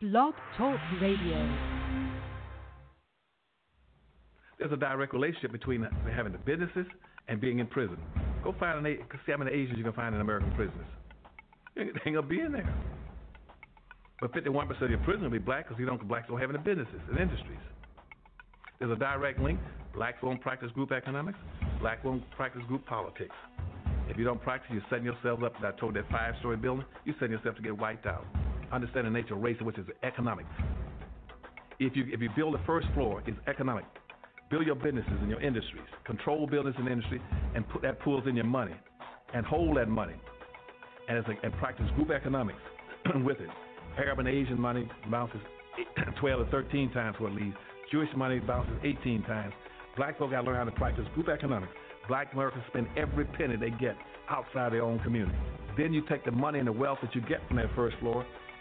Blog Talk Radio. There's a direct relationship between having the businesses and being in prison. Go find see how many Asians you can find in American prisons. They ain't going to be in there. But 51% of your prison will be black because blacks don't have any businesses and industries. There's a direct link. Blacks won't practice group economics. Blacks won't practice group politics. If you don't practice, you're setting yourself up. I told that 5-story building, you're setting yourself to get wiped out. Understand the nature of race, which is economic. If you build the first floor, it's economic. Build your businesses and your industries. Control buildings and industry, and put that pulls in your money, and hold that money, and practice group economics with it. Arab and Asian money bounces 12 or 13 times what it leaves. Jewish money bounces 18 times. Black folk got to learn how to practice group economics. Black Americans spend every penny they get outside their own community. Then you take the money and the wealth that you get from that first floor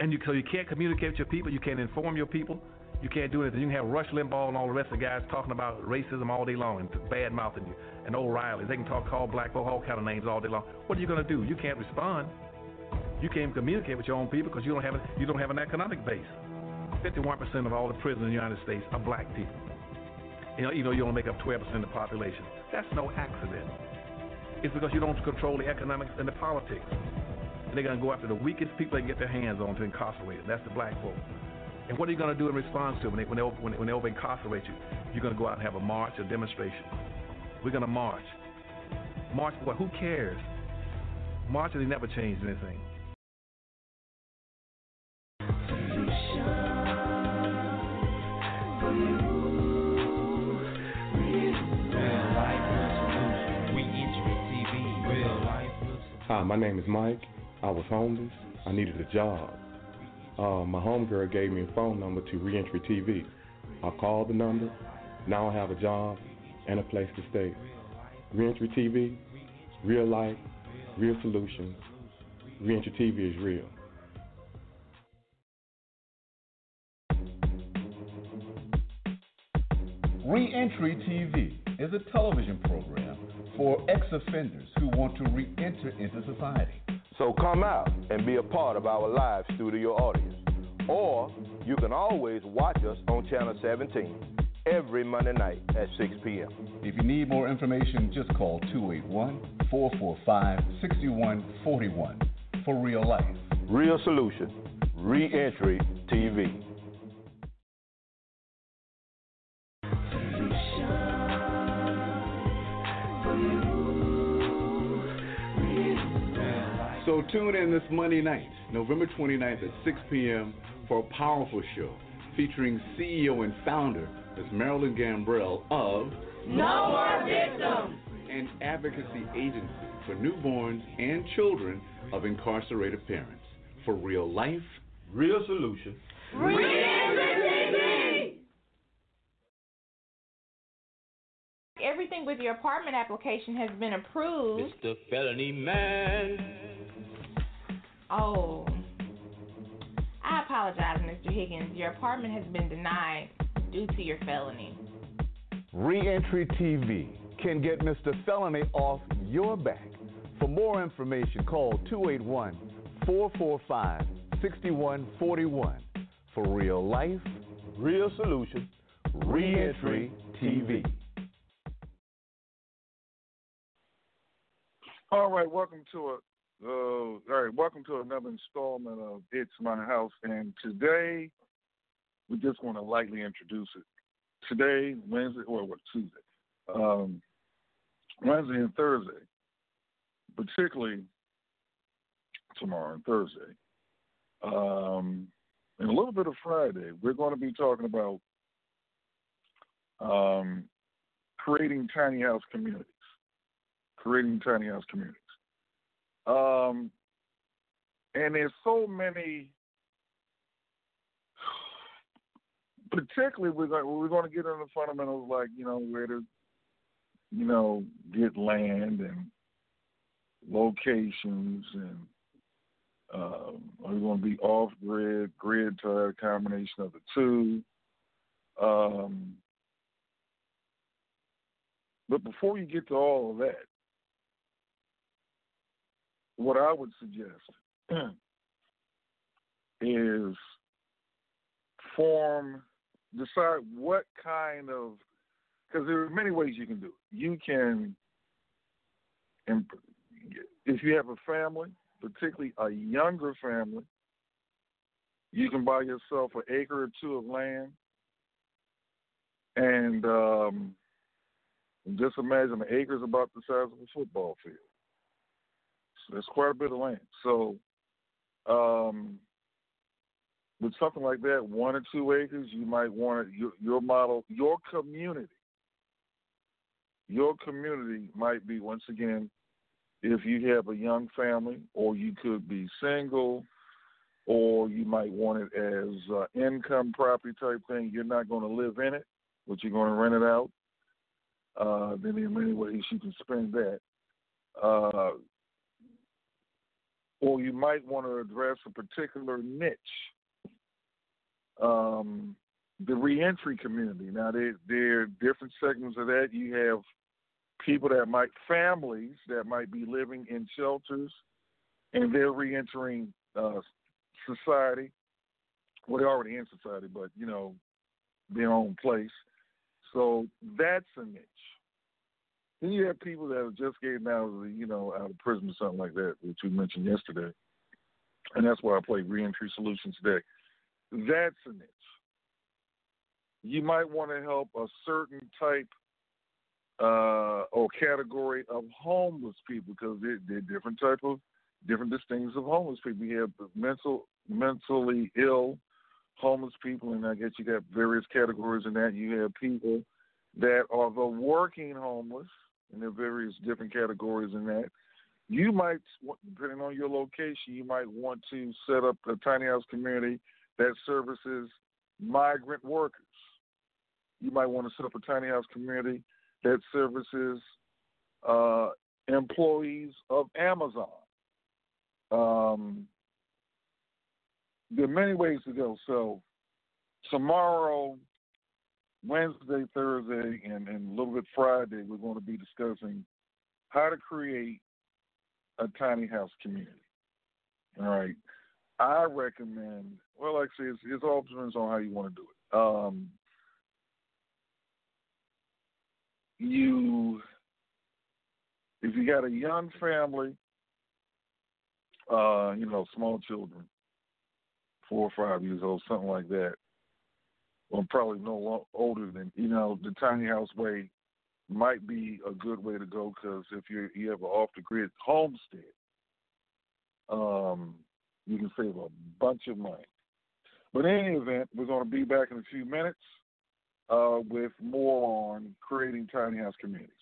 And so you can't communicate with your people. You can't inform your people. You can't do anything. You can have Rush Limbaugh and all the rest of the guys talking about racism all day long and bad-mouthing you. And O'Reilly. They can call black folk all kind of names all day long. What are you going to do? You can't respond. You can't communicate with your own people because you don't have an economic base. 51% of all the prisons in the United States are black people. You know, you only make up 12% of the population. That's no accident. It's because you don't control the economics and the politics. And they're going to go after the weakest people they can get their hands on to incarcerate them. That's the black folk. And what are you going to do in response to when they over-incarcerate you? You're going to go out and have a march, a demonstration. We're going to march. March for what? Who cares? March has never changed anything. Hi, my name is Mike. I was homeless. I needed a job. My homegirl gave me a phone number to Reentry TV. I called the number. Now I have a job and a place to stay. Reentry TV, real life, real solutions. Reentry TV is real. Reentry TV is a television program for ex-offenders who want to re-enter into society. So come out and be a part of our live studio audience. Or you can always watch us on Channel 17 every Monday night at 6 p.m. If you need more information, just call 281-445-6141 for real life. Real Solution, Reentry TV. So tune in this Monday night, November 29th at 6 p.m. for a powerful show featuring CEO and founder, Ms. Marilyn Gambrell of No More Victims, an advocacy agency for newborns and children of incarcerated parents. For real life, real solution, Reentry TV. Everything with your apartment application has been approved. It's the felony man. Oh, I apologize, Mr. Higgins. Your apartment has been denied. due to your felony. Reentry TV can get Mr. Felony off your back. For more information, call 281-445-6141. For real life, real solution, Reentry TV. All right, welcome to another installment of It's My House, and today we just want to lightly introduce it. Today, Tuesday, Wednesday and Thursday, particularly tomorrow and Thursday, and a little bit of Friday, we're going to be talking about creating tiny house communities. And there's so many, particularly we're going to get into fundamentals like, where to, get land and locations, and are we going to be off-grid, grid-type, combination of the two? But before you get to all of that, what I would suggest is decide what kind of, because there are many ways you can do it. You can, if you have a family, particularly a younger family, you can buy yourself an acre or two of land, and just imagine an acre is about the size of a football field. That's quite a bit of land. So with something like that, 1 or 2 acres, you might want to, your community might be, once again, if you have a young family, or you could be single, or you might want it as income property type thing. You're not going to live in it, but you're going to rent it out. Then there are many ways you can spend that. Or you might want to address a particular niche, the reentry community. Now, there are different segments of that. You have people families that might be living in shelters, and they're reentering society. Well, they're already in society, but, their own place. So that's a niche. Then you have people that are just getting out of prison or something like that, which we mentioned yesterday. And that's why I played Reentry Solutions today. That's a niche. You might want to help a certain type or category of homeless people, because they're different distinctions of homeless people. You have mentally ill homeless people, and I guess you got various categories in that. You have people that are the working homeless, and there are various different categories in that. You might, depending on your location, you might want to set up a tiny house community that services migrant workers. You might want to set up a tiny house community that services employees of Amazon. There are many ways to go. So tomorrow, Wednesday, Thursday, and a little bit Friday, we're going to be discussing how to create a tiny house community. All right. I recommend, it all depends on how you want to do it. If you got a young family, small children, 4 or 5 years old, something like that, well, probably no older than, the tiny house way might be a good way to go, because if you have an off-the-grid homestead, you can save a bunch of money. But in any event, we're going to be back in a few minutes with more on creating tiny house communities.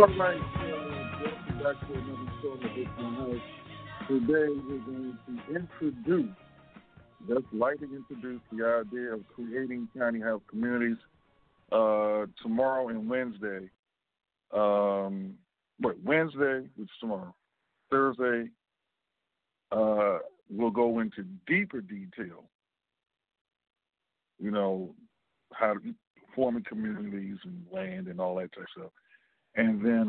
All right, welcome back to another show of It's My House. Today we're going to introduce, just lightly introduce, the idea of creating tiny house communities tomorrow and Wednesday. Wednesday, which is tomorrow. Thursday, we'll go into deeper detail. You know, how to forming communities and land and all that type of stuff. And then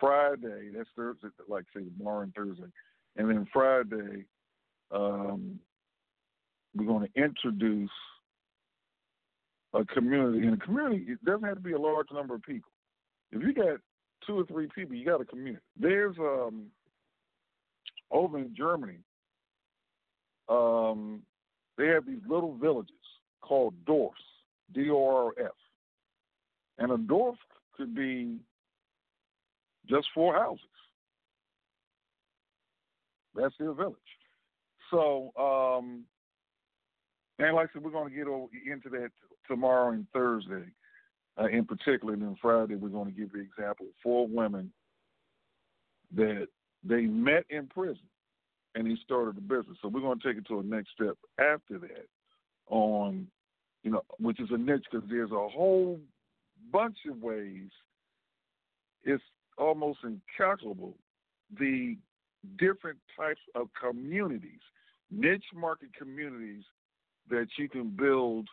Friday, that's Thursday, like say tomorrow and Thursday. And then Friday, we're going to introduce a community. And a community, it doesn't have to be a large number of people. If you got 2 or 3 people, you got a community. There's over in Germany, they have these little villages called Dorfs, D-O-R-F. And a Dorf could be just 4 houses. That's their village. So, and like I said, we're going to get into that tomorrow and Thursday in particular. And then Friday, we're going to give the example of 4 women that they met in prison and they started a business. So we're going to take it to a next step after that on, you know, which is a niche because there's a whole bunch of ways. It's almost incalculable, the different types of communities, niche market communities that you can build,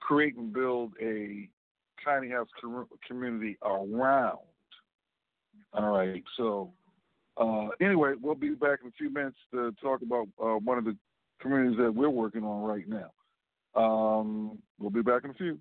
create and build a tiny house community around. All right. So anyway, we'll be back in a few minutes to talk about one of the communities that we're working on right now. We'll be back in a few.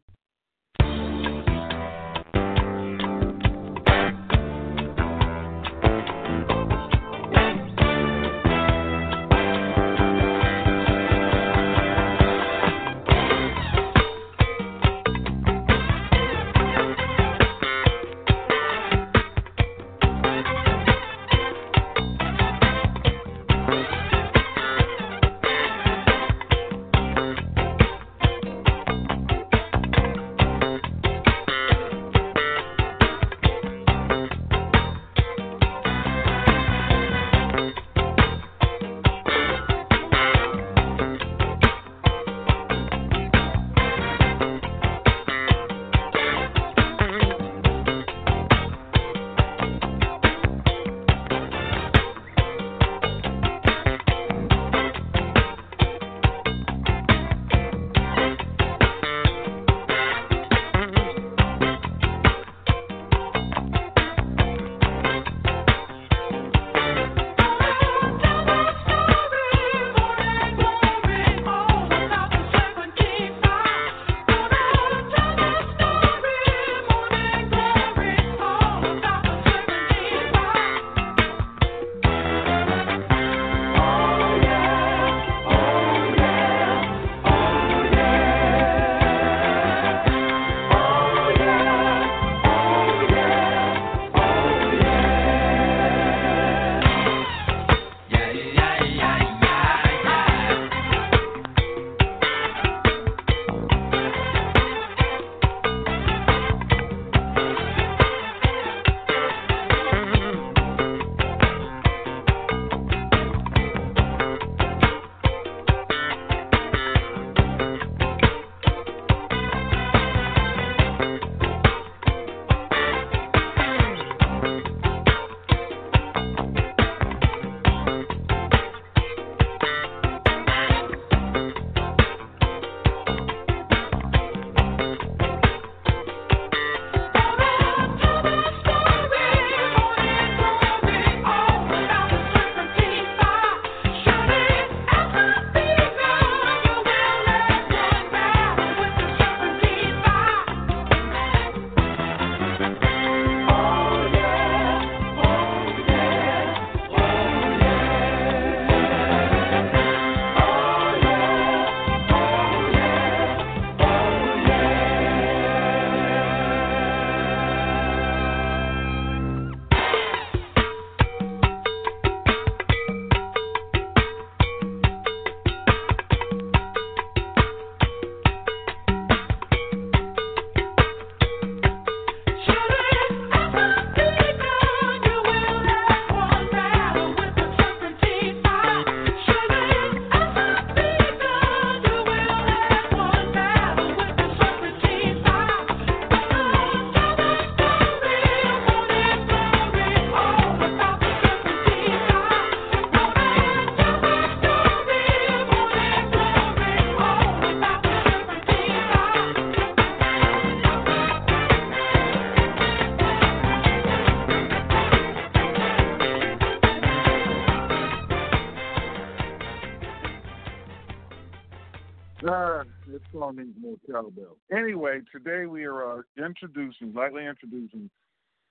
It's going to need more cowbell. Anyway, today we are lightly introducing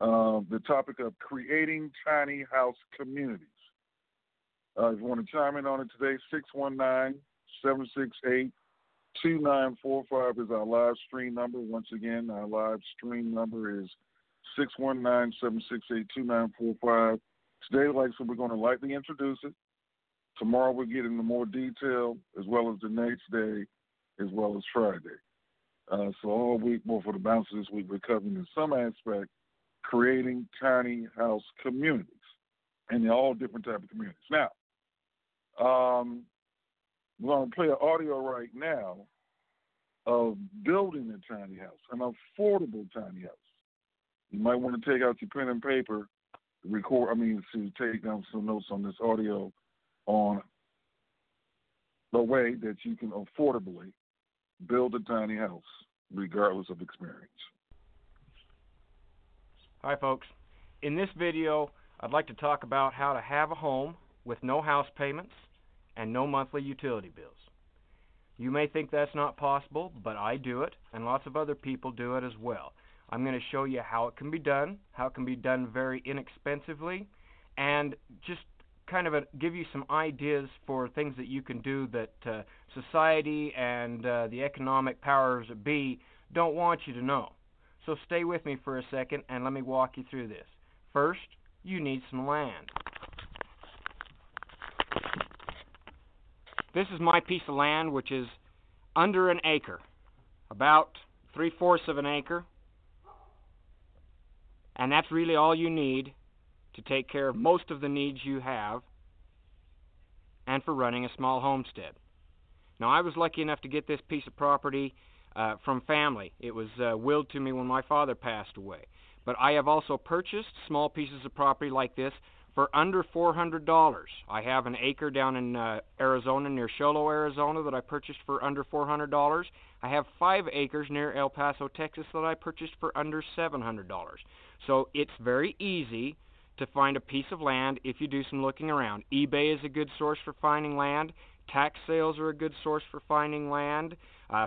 the topic of creating tiny house communities. If you want to chime in on it today, 619-768-2945 is our live stream number. Once again, our live stream number is 619-768-2945. Today, like I said, we're going to lightly introduce it. Tomorrow we'll get into more detail, as well as the next day, as well as Friday. So all week, more for the balance of this week, we're covering in some aspect creating tiny house communities, and they're all different type of communities. Now, we're going to play an audio right now of building a tiny house, an affordable tiny house. You might want to take out your pen and paper, to take down some notes on this audio on the way that you can affordably build a tiny house, regardless of experience. Hi, folks. In this video, I'd like to talk about how to have a home with no house payments and no monthly utility bills. You may think that's not possible, but I do it, and lots of other people do it as well. I'm going to show you how it can be done very inexpensively, and just kind of give you some ideas for things that you can do that society and the economic powers that be don't want you to know. So stay with me for a second and let me walk you through this. First, you need some land. This is my piece of land, which is under an acre, about 3/4 of an acre. And that's really all you need to take care of most of the needs you have and for running a small homestead. Now, I was lucky enough to get this piece of property from family. It was willed to me when my father passed away. But I have also purchased small pieces of property like this for under $400. I have an acre down in Arizona, near Sholo, Arizona, that I purchased for under $400. I have 5 acres near El Paso, Texas, that I purchased for under $700. So it's very easy to find a piece of land if you do some looking around. eBay is a good source for finding land. Tax sales are a good source for finding land.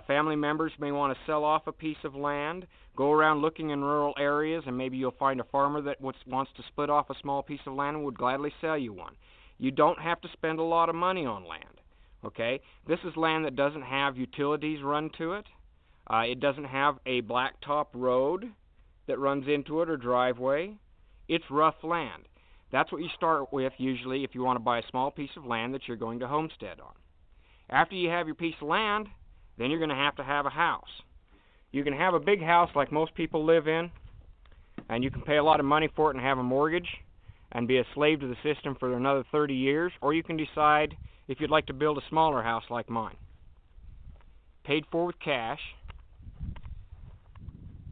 Family members may want to sell off a piece of land. Go around looking in rural areas, and maybe you'll find a farmer that wants to split off a small piece of land and would gladly sell you one. You don't have to spend a lot of money on land. Okay? This is land that doesn't have utilities run to it. It doesn't have a blacktop road that runs into it or driveway. It's rough land. That's what you start with usually if you want to buy a small piece of land that you're going to homestead on. After you have your piece of land, then you're going to have a house. You can have a big house like most people live in, and you can pay a lot of money for it and have a mortgage and be a slave to the system for another 30 years, or you can decide if you'd like to build a smaller house like mine. Paid for with cash.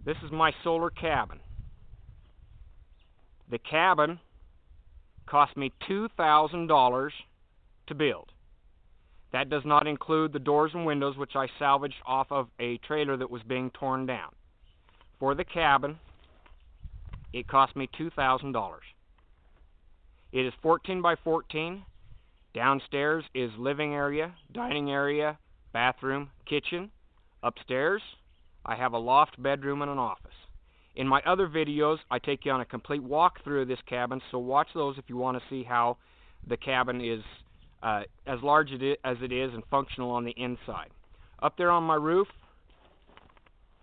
This is my solar cabin. The cabin cost me $2,000 to build. That does not include the doors and windows, which I salvaged off of a trailer that was being torn down. For the cabin, it cost me $2,000. It is 14 by 14. Downstairs is living area, dining area, bathroom, kitchen. Upstairs, I have a loft, bedroom, and an office. In my other videos, I take you on a complete walkthrough of this cabin, so watch those if you want to see how the cabin is as large as it is and functional on the inside. Up there on my roof,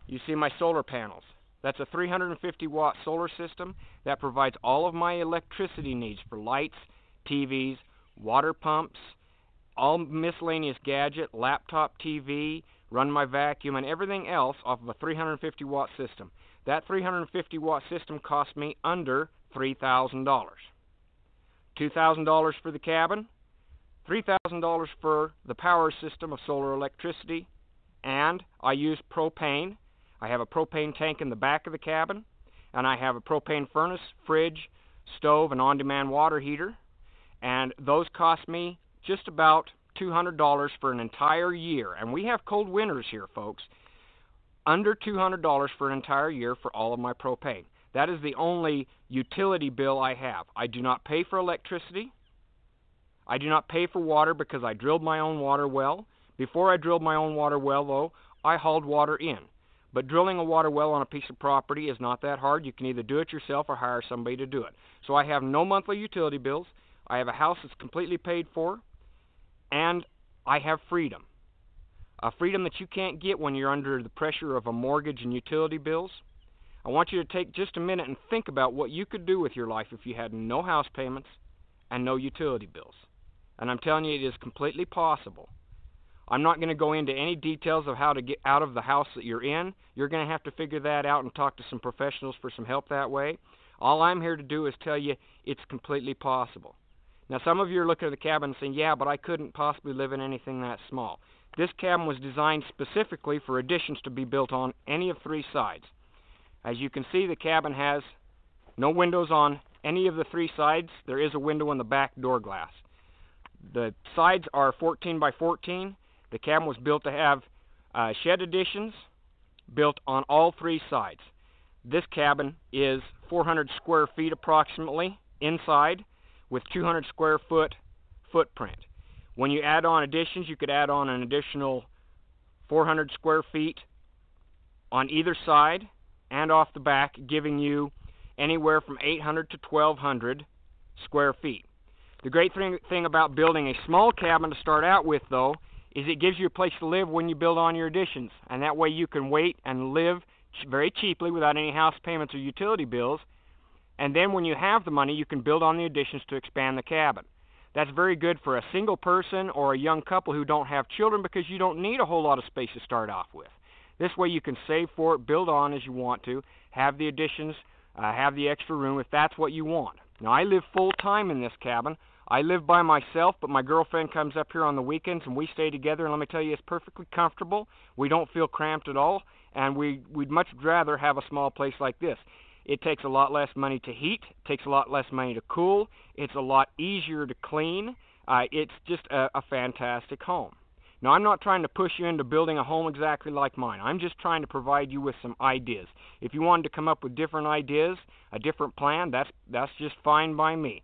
you see my solar panels. That's a 350-watt solar system that provides all of my electricity needs for lights, TVs, water pumps, all miscellaneous gadget, laptop, TV, run my vacuum, and everything else off of a 350-watt system. That 350-watt system cost me under $3,000. $2,000 for the cabin, $3,000 for the power system of solar electricity, and I use propane. I have a propane tank in the back of the cabin, and I have a propane furnace, fridge, stove, and on-demand water heater, and those cost me just about $200 for an entire year. And we have cold winters here, folks. Under $200 for an entire year for all of my propane. That is the only utility bill I have. I do not pay for electricity. I do not pay for water because I drilled my own water well, Before I drilled my own water well, though, I hauled water in. But drilling a water well on a piece of property is not that hard. You can either do it yourself or hire somebody to do it. So I have no monthly utility bills. I have a house that's completely paid for. And I have freedom. A freedom that you can't get when you're under the pressure of a mortgage and utility bills. I want you to take just a minute and think about what you could do with your life if you had no house payments and no utility bills. And I'm telling you, it is completely possible. I'm not going to go into any details of how to get out of the house that you're in. You're going to have to figure that out and talk to some professionals for some help that way. All I'm here to do is tell you it's completely possible. Now, some of you are looking at the cabin and saying, yeah, but I couldn't possibly live in anything that small. This cabin was designed specifically for additions to be built on any of three sides. As you can see, the cabin has no windows on any of the three sides. There is a window in the back door glass. The sides are 14 by 14. The cabin was built to have shed additions built on all three sides. This cabin is 400 square feet approximately inside with 200 square foot footprint. When you add on additions, you could add on an additional 400 square feet on either side and off the back, giving you anywhere from 800 to 1,200 square feet. The great thing about building a small cabin to start out with, though, is it gives you a place to live when you build on your additions. And that way you can wait and live very cheaply without any house payments or utility bills. And then when you have the money, you can build on the additions to expand the cabin. That's very good for a single person or a young couple who don't have children because you don't need a whole lot of space to start off with. This way you can save for it, build on as you want to, have the additions, have the extra room if that's what you want. Now, I live full-time in this cabin. I live by myself, but my girlfriend comes up here on the weekends, and we stay together, and let me tell you, it's perfectly comfortable. We don't feel cramped at all, and we'd much rather have a small place like this. It takes a lot less money to heat. It takes a lot less money to cool. It's a lot easier to clean. It's just a fantastic home. Now, I'm not trying to push you into building a home exactly like mine. I'm just trying to provide you with some ideas. If you wanted to come up with different ideas, a different plan, that's just fine by me.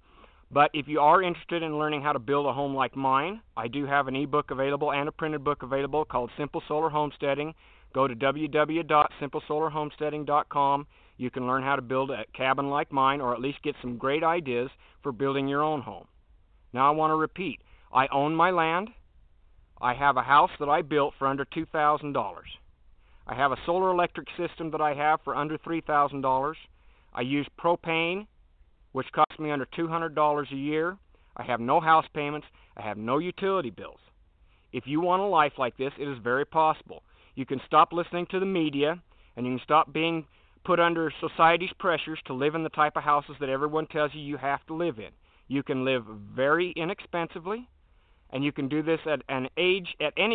But if you are interested in learning how to build a home like mine, I do have an e-book available and a printed book available called Simple Solar Homesteading. Go to www.simplesolarhomesteading.com. You can learn how to build a cabin like mine or at least get some great ideas for building your own home. Now I want to repeat, I own my land. I have a house that I built for under $2,000. I have a solar electric system that I have for under $3,000. I use propane, which costs me under $200 a year. I have no house payments. I have no utility bills. If you want a life like this, it is very possible. You can stop listening to the media, and you can stop being put under society's pressures to live in the type of houses that everyone tells you you have to live in. You can live very inexpensively, and you can do this at any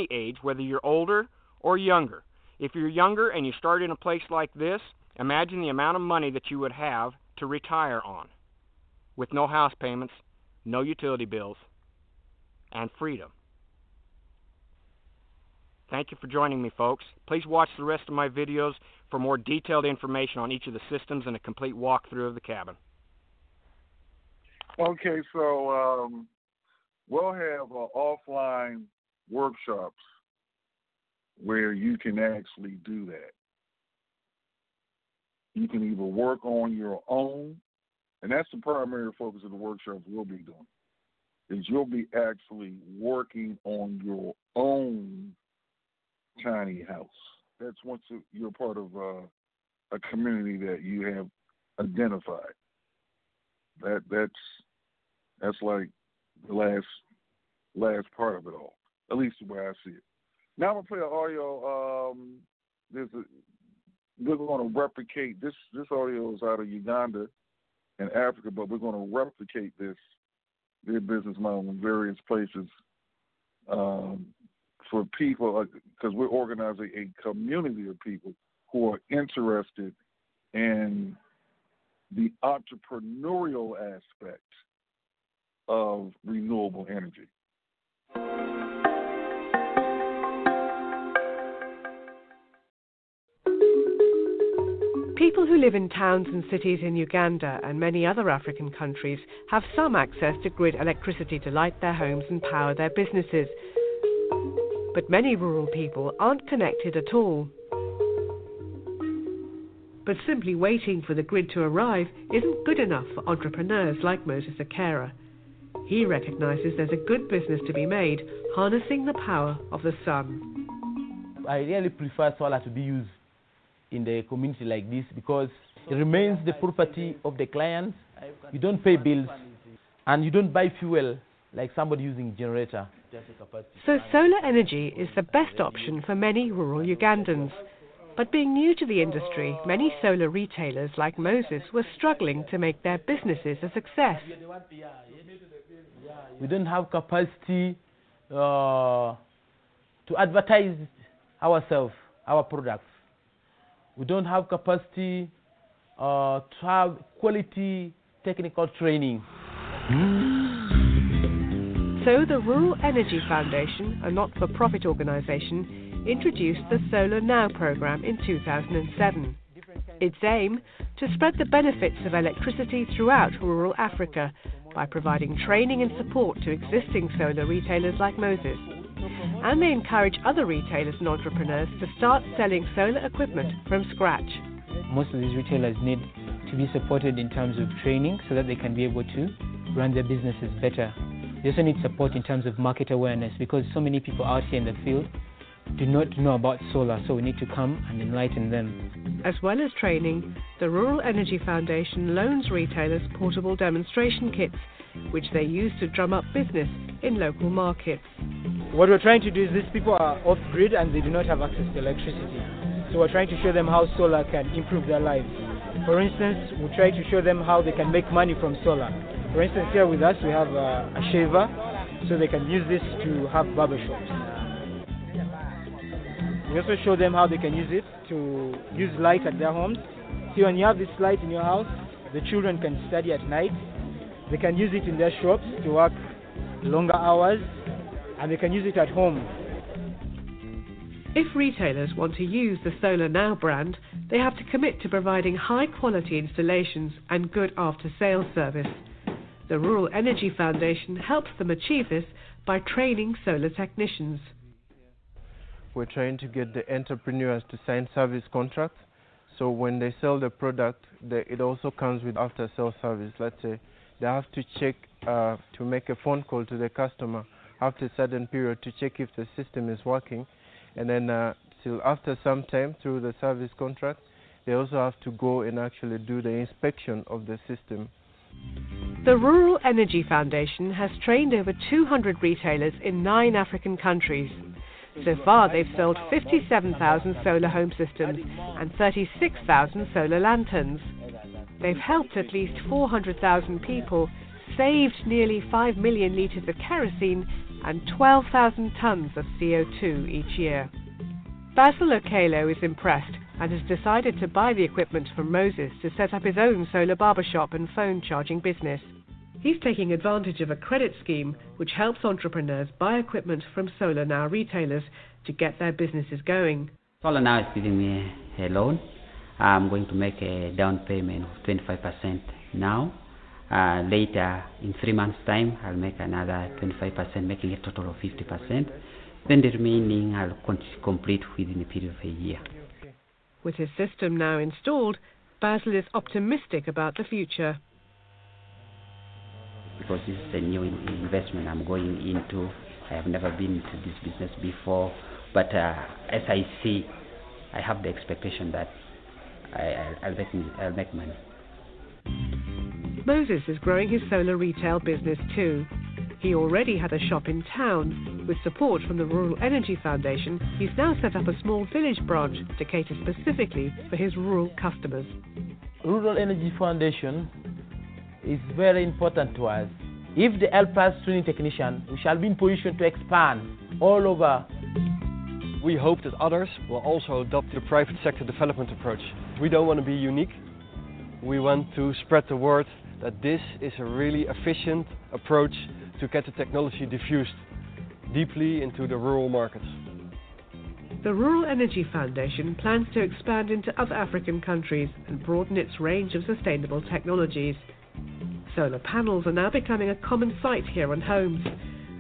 age, whether you're older or younger. If you're younger and you start in a place like this, imagine the amount of money that you would have to retire on, with no house payments, no utility bills, and freedom. Thank you for joining me, folks. Please watch the rest of my videos for more detailed information on each of the systems and a complete walkthrough of the cabin. Okay, so we'll have offline workshops where you can actually do that. You can either work on your own, and that's the primary focus of the workshops we'll be doing, is you'll be actually working on your own tiny house. That's once you're part of a community that you have identified. That's like the last part of it all, at least the way I see it. Now I'm going to play an audio. We're going to replicate this. This audio is out of Uganda and Africa, but we're going to replicate their business model in various places for people, because we're organizing a community of people who are interested in the entrepreneurial aspect of renewable energy. People who live in towns and cities in Uganda and many other African countries have some access to grid electricity to light their homes and power their businesses. but many rural people aren't connected at all. But simply waiting for the grid to arrive isn't good enough for entrepreneurs like Moses Akera. He recognises there's a good business to be made harnessing the power of the sun. I really prefer solar to be used in the community like this because it remains the property of the clients. You don't pay bills and you don't buy fuel like somebody using generator. So solar energy is the best option for many rural Ugandans. But being new to the industry, many solar retailers like Moses were struggling to make their businesses a success. We don't have capacity to advertise ourselves, our products. We don't have capacity to have quality technical training. So the Rural Energy Foundation, a not-for-profit organisation, introduced the Solar Now programme in 2007. Its aim, to spread the benefits of electricity throughout rural Africa by providing training and support to existing solar retailers like Moses. And they encourage other retailers and entrepreneurs to start selling solar equipment from scratch. Most of these retailers need to be supported in terms of training so that they can be able to run their businesses better. They also need support in terms of market awareness because so many people out here in the field do not know about solar, so we need to come and enlighten them. As well as training, the Rural Energy Foundation loans retailers portable demonstration kits, which they use to drum up business in local markets. What we're trying to do is these people are off-grid and they do not have access to electricity. So we're trying to show them how solar can improve their lives. For instance, we try to show them how they can make money from solar. For instance, here with us we have a shaver, so they can use this to have barbershops. We also show them how they can use it to use light at their homes. See, when you have this light in your house, the children can study at night. They can use it in their shops to work longer hours, and they can use it at home. If retailers want to use the Solar Now brand, they have to commit to providing high-quality installations and good after-sales service. The Rural Energy Foundation helps them achieve this by training solar technicians. We're trying to get the entrepreneurs to sign service contracts, so when they sell the product, it also comes with after-sales service. Let's say they have to check to make a phone call to the customer after a certain period to check if the system is working, and then till after some time through the service contract, they also have to go and actually do the inspection of the system. The Rural Energy Foundation has trained over 200 retailers in 9 African countries. So far, they've sold 57,000 solar home systems and 36,000 solar lanterns. They've helped at least 400,000 people, saved nearly 5 million litres of kerosene and 12,000 tonnes of CO2 each year. Basil Okelo is impressed and has decided to buy the equipment from Moses to set up his own solar barbershop and phone charging business. He's taking advantage of a credit scheme which helps entrepreneurs buy equipment from Solar Now retailers to get their businesses going. Solar Now is giving me a loan. I'm going to make a down payment of 25% now. Later, in 3 months' time, I'll make another 25%, making a total of 50%. Then the remaining I'll complete within a period of a year. With his system now installed, Basil is optimistic about the future. Because this is a new investment I'm going into. I have never been into this business before. But as I see, I have the expectation that I'll make money. Moses is growing his solar retail business too. He already had a shop in town. With support from the Rural Energy Foundation, he's now set up a small village branch to cater specifically for his rural customers. Rural Energy Foundation is very important to us. If they help us train technicians, we shall be in position to expand all over. We hope that others will also adopt the private sector development approach. We don't want to be unique. We want to spread the word that this is a really efficient approach to get the technology diffused deeply into the rural markets. The Rural Energy Foundation plans to expand into other African countries and broaden its range of sustainable technologies. Solar panels are now becoming a common sight here on homes,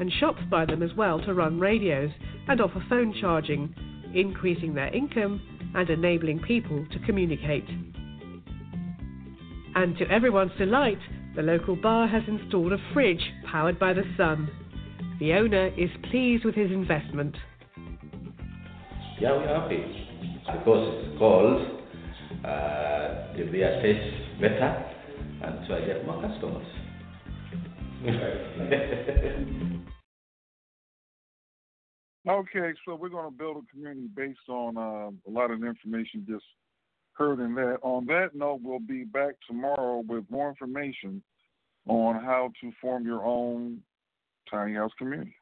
and shops buy them as well to run radios and offer phone charging, increasing their income and enabling people to communicate. And to everyone's delight, the local bar has installed a fridge powered by the sun. The owner is pleased with his investment. Yeah, we're happy because it's cold, the beer tastes better, and so I get more customers. Okay, so we're going to build a community based on a lot of information just heard in that. On that note, we'll be back tomorrow with more information on how to form your own tiny house community.